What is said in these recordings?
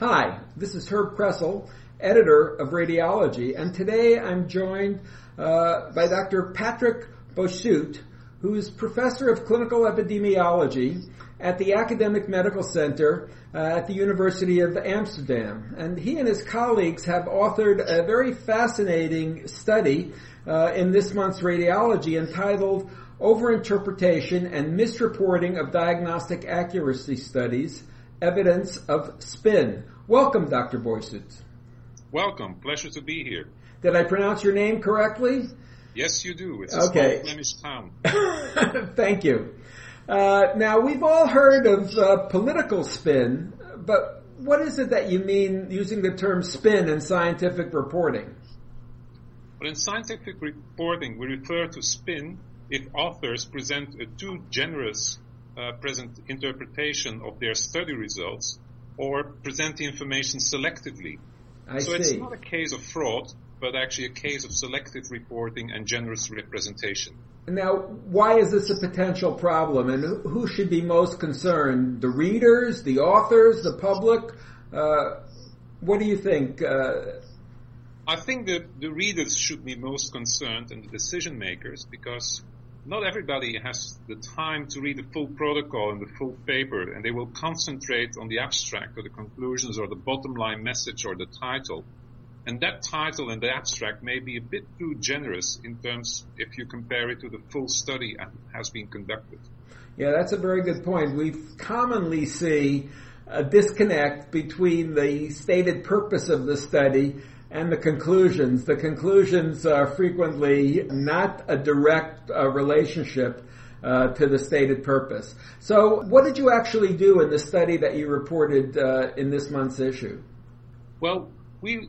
Hi, this is Herb Kressel, editor of Radiology, and today I'm joined by Dr. Patrick Bossuyt, who is professor of clinical epidemiology at the Academic Medical Center at the University of Amsterdam. And he and his colleagues have authored a very fascinating study in this month's Radiology entitled Overinterpretation and Misreporting of Diagnostic Accuracy Studies, Evidence of Spin. Welcome, Dr. Bossuyt. Welcome. Pleasure to be here. Did I pronounce your name correctly? Yes, you do. It's okay. A small Flemish town. Thank you. Now, we've all heard of political spin, but what is it that you mean using the term spin in scientific reporting? Well, in scientific reporting, we refer to spin if authors present a too generous interpretation of their study results or present the information selectively. So it's not a case of fraud, but actually a case of selective reporting and generous representation. Now, why is this a potential problem, and who should be most concerned? The readers, the authors, the public? What do you think? I think the readers should be most concerned, and the decision makers, because not everybody has the time to read the full protocol and the full paper, and they will concentrate on the abstract or the conclusions or the bottom line message or the title. And that title and the abstract may be a bit too generous in terms if you compare it to the full study that has been conducted. Yeah, that's a very good point. We commonly see a disconnect between the stated purpose of the study and the conclusions. The conclusions are frequently not a direct relationship to the stated purpose. So what did you actually do in the study that you reported in this month's issue? Well, we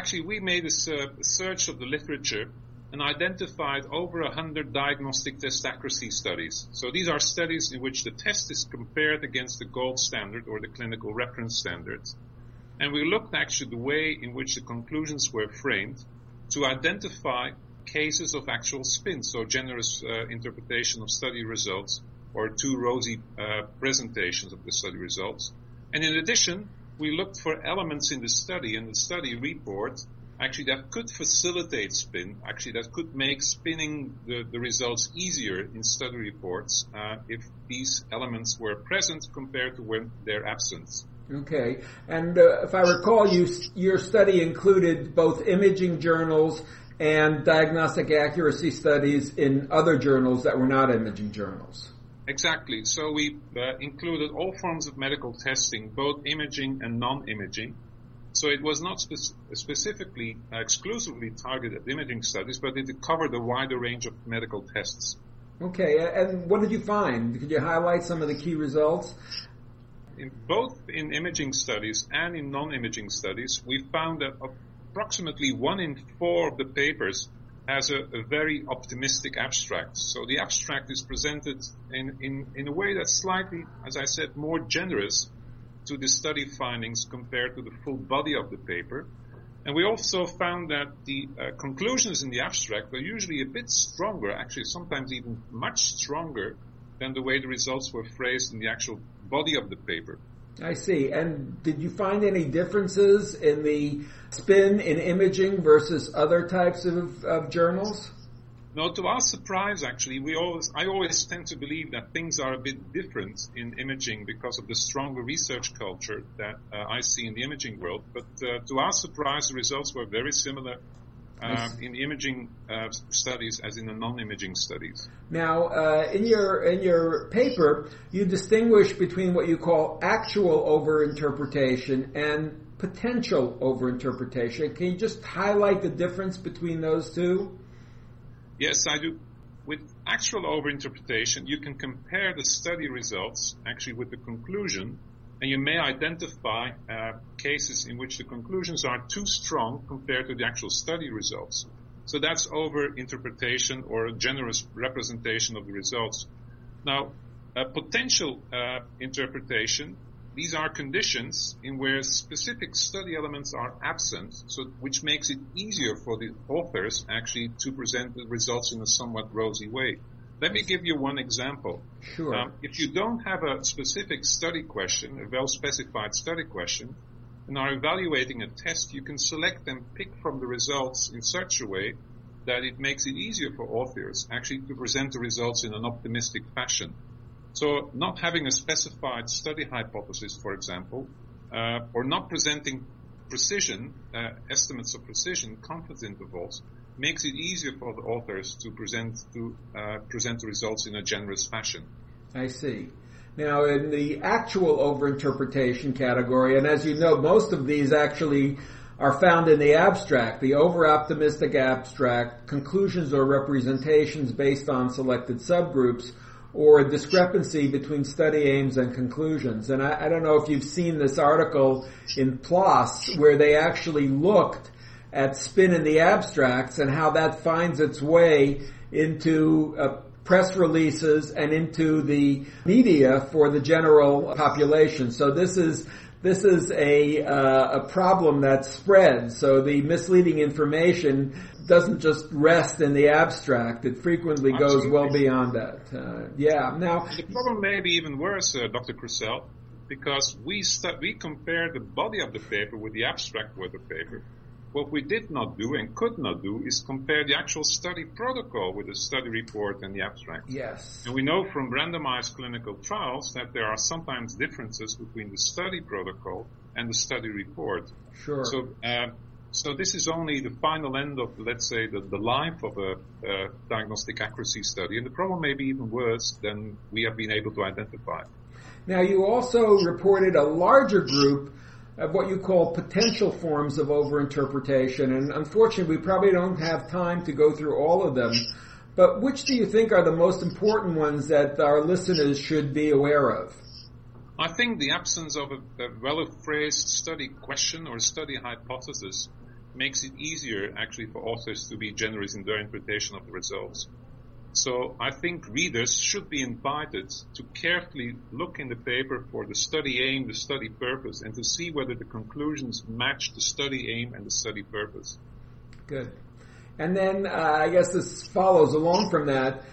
made a search of the literature and identified over 100 diagnostic test accuracy studies. So these are studies in which the test is compared against the gold standard or the clinical reference standards. And we looked actually the way in which the conclusions were framed to identify cases of actual spin, so generous interpretation of study results or too rosy presentations of the study results. And in addition, we looked for elements in the study and the study report actually that could facilitate spin, actually that could make spinning the results easier in study reports if these elements were present compared to when they're absent. Okay, and if I recall, your study included both imaging journals and diagnostic accuracy studies in other journals that were not imaging journals. Exactly. So we included all forms of medical testing, both imaging and non-imaging. So it was not specifically, exclusively targeted at imaging studies, but it covered a wider range of medical tests. Okay, and what did you find? Could you highlight some of the key results? Both in imaging studies and in non-imaging studies, we found that approximately 1 in 4 of the papers has a very optimistic abstract. So the abstract is presented in a way that's slightly, as I said, more generous to the study findings compared to the full body of the paper. And we also found that the conclusions in the abstract are usually a bit stronger, actually sometimes even much stronger than the way the results were phrased in the actual body of the paper. I see. And did you find any differences in the spin in imaging versus other types of journals? No, to our surprise, actually, I always tend to believe that things are a bit different in imaging because of the stronger research culture that I see in the imaging world. But to our surprise, the results were very similar in imaging studies as in the non-imaging studies. Now, in your paper, you distinguish between what you call actual overinterpretation and potential overinterpretation. Can you just highlight the difference between those two? Yes, I do. With actual overinterpretation, you can compare the study results actually with the conclusion, and you may identify cases in which the conclusions are too strong compared to the actual study results. So that's over-interpretation or a generous representation of the results. Now, potential interpretation, these are conditions in where specific study elements are absent, so which makes it easier for the authors actually to present the results in a somewhat rosy way. Let me give you one example. Sure. If you don't have a specific study question, a well-specified study question, and are evaluating a test, you can select and pick from the results in such a way that it makes it easier for authors actually to present the results in an optimistic fashion. So not having a specified study hypothesis, for example, or not presenting precision, estimates of precision, confidence intervals, makes it easier for the authors to present the results in a generous fashion. I see. Now, in the actual overinterpretation category, and as you know, most of these actually are found in the abstract, the over-optimistic abstract, conclusions or representations based on selected subgroups, or a discrepancy between study aims and conclusions. And I don't know if you've seen this article in PLOS where they actually looked at spin in the abstracts and how that finds its way into press releases and into the media for the general population. So this is a problem that spreads. So the misleading information doesn't just rest in the abstract. It frequently goes well beyond that. Now, the problem may be even worse, Dr. Kressel, because we compare the body of the paper with the abstract of the paper. What we did not do and could not do is compare the actual study protocol with the study report and the abstract. Yes. And we know from randomized clinical trials that there are sometimes differences between the study protocol and the study report. Sure. So this is only the final end of, let's say, the life of a diagnostic accuracy study. And the problem may be even worse than we have been able to identify. Now, you also reported a larger group of what you call potential forms of overinterpretation. And unfortunately, we probably don't have time to go through all of them. But which do you think are the most important ones that our listeners should be aware of? I think the absence of a well-phrased study question or study hypothesis makes it easier, actually, for authors to be generous in their interpretation of the results. So I think readers should be invited to carefully look in the paper for the study aim, the study purpose, and to see whether the conclusions match the study aim and the study purpose. Good. And then I guess this follows along from that.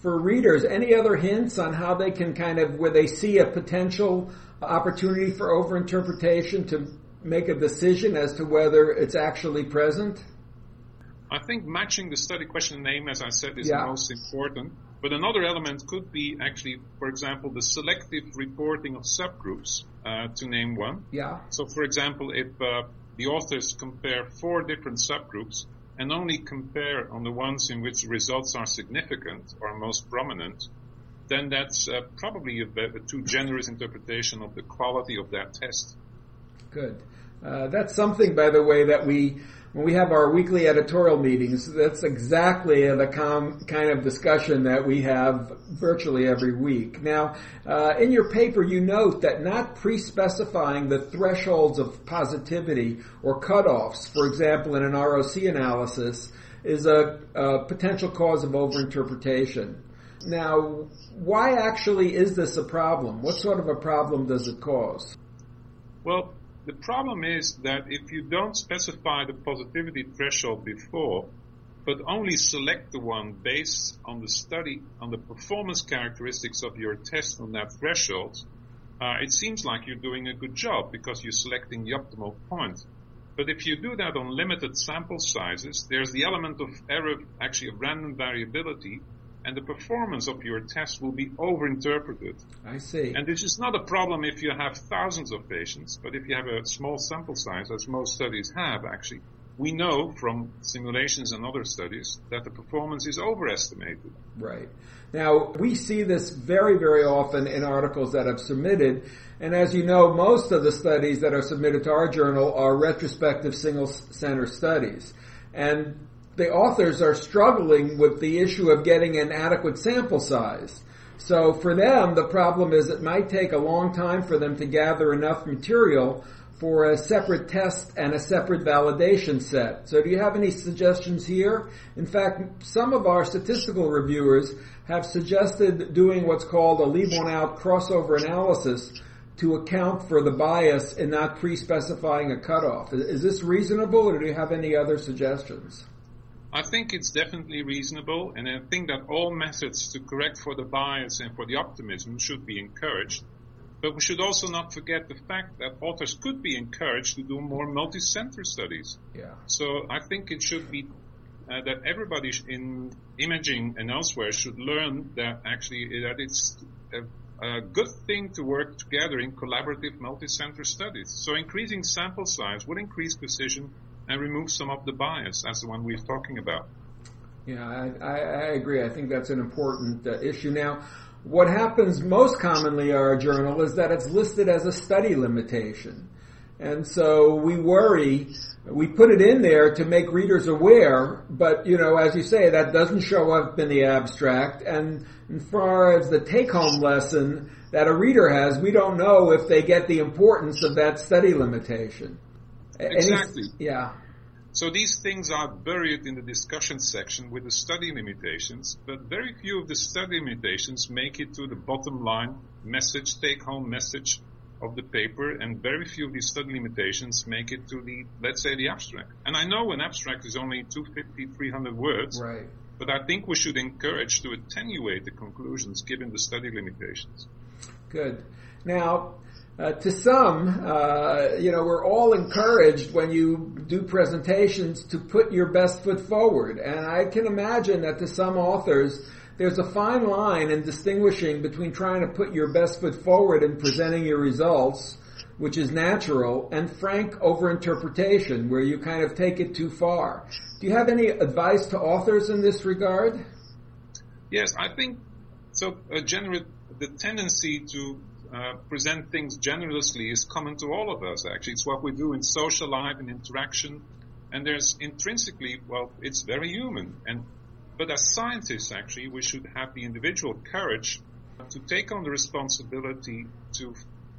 For readers, any other hints on how they can where they see a potential opportunity for overinterpretation to make a decision as to whether it's actually present? I think matching the study question name, as I said, is the most important. But another element could be actually, for example, the selective reporting of subgroups, to name one. Yeah. So, for example, if the authors compare 4 different subgroups and only compare on the ones in which results are significant or most prominent, then that's probably a too generous interpretation of the quality of that test. Good. That's something, by the way, that when we have our weekly editorial meetings, that's exactly the kind of discussion that we have virtually every week. Now, in your paper, you note that not pre-specifying the thresholds of positivity or cutoffs, for example, in an ROC analysis, is a potential cause of overinterpretation. Now, why actually is this a problem? What sort of a problem does it cause? Well, the problem is that if you don't specify the positivity threshold before, but only select the one based on the study, on the performance characteristics of your test on that threshold, it seems like you're doing a good job because you're selecting the optimal point. But if you do that on limited sample sizes, there's the element of error, actually of random variability, and the performance of your test will be overinterpreted. I see. And this is not a problem if you have thousands of patients, but if you have a small sample size, as most studies have actually, we know from simulations and other studies that the performance is overestimated. Right. Now, we see this very, very often in articles that I've submitted. And as you know, most of the studies that are submitted to our journal are retrospective single-center studies. And the authors are struggling with the issue of getting an adequate sample size. So for them, the problem is it might take a long time for them to gather enough material for a separate test and a separate validation set. So do you have any suggestions here? In fact, some of our statistical reviewers have suggested doing what's called a leave-one-out crossover analysis to account for the bias in not pre-specifying a cutoff. Is this reasonable, or do you have any other suggestions? I think it's definitely reasonable, and I think that all methods to correct for the bias and for the optimism should be encouraged. But we should also not forget the fact that authors could be encouraged to do more multi-center studies. Yeah. So I think it should be that everybody in imaging and elsewhere should learn that actually that it's a good thing to work together in collaborative multi-center studies. So increasing sample size would increase precision and remove some of the bias. That's the one we're talking about. Yeah, I agree. I think that's an important issue. Now, what happens most commonly in our journal is that it's listed as a study limitation. And so we worry, we put it in there to make readers aware, but, you know, as you say, that doesn't show up in the abstract. And as far as the take-home lesson that a reader has, we don't know if they get the importance of that study limitation. Exactly. Yeah. So these things are buried in the discussion section with the study limitations, but very few of the study limitations make it to the bottom line message, take-home message of the paper, and very few of these study limitations make it to the, let's say, the abstract. And I know an abstract is only 250, 300 words, right, but I think we should encourage to attenuate the conclusions given the study limitations. Good. Now, to some, you know, we're all encouraged when you do presentations to put your best foot forward. And I can imagine that to some authors, there's a fine line in distinguishing between trying to put your best foot forward and presenting your results, which is natural, and frank overinterpretation, where you kind of take it too far. Do you have any advice to authors in this regard? Yes, I think so. The tendency to present things generously is common to all of us, actually. It's what we do in social life and interaction. And there's intrinsically, well, it's very human. But as scientists, actually, we should have the individual courage to take on the responsibility to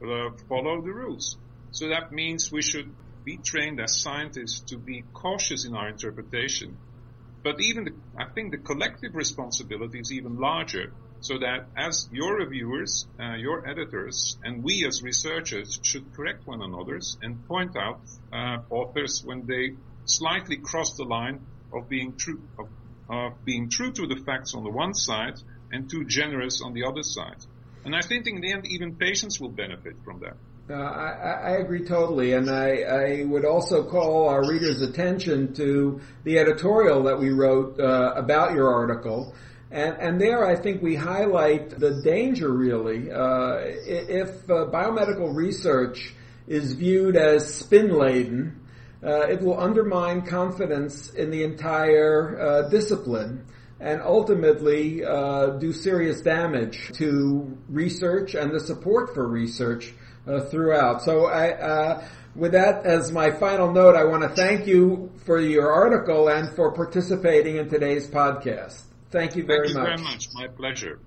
follow the rules. So that means we should be trained as scientists to be cautious in our interpretation. But even, I think the collective responsibility is even larger, so that as your reviewers, your editors, and we as researchers should correct one another's and point out authors when they slightly cross the line of being true to the facts on the one side and too generous on the other side. And I think in the end, even patients will benefit from that. I agree totally, and I would also call our readers' attention to the editorial that we wrote about your article. And there I think we highlight the danger, really. If biomedical research is viewed as spin-laden, it will undermine confidence in the entire discipline and ultimately do serious damage to research and the support for research throughout. So with that as my final note, I want to thank you for your article and for participating in today's podcast. Thank you very much. Thank you very much. My pleasure.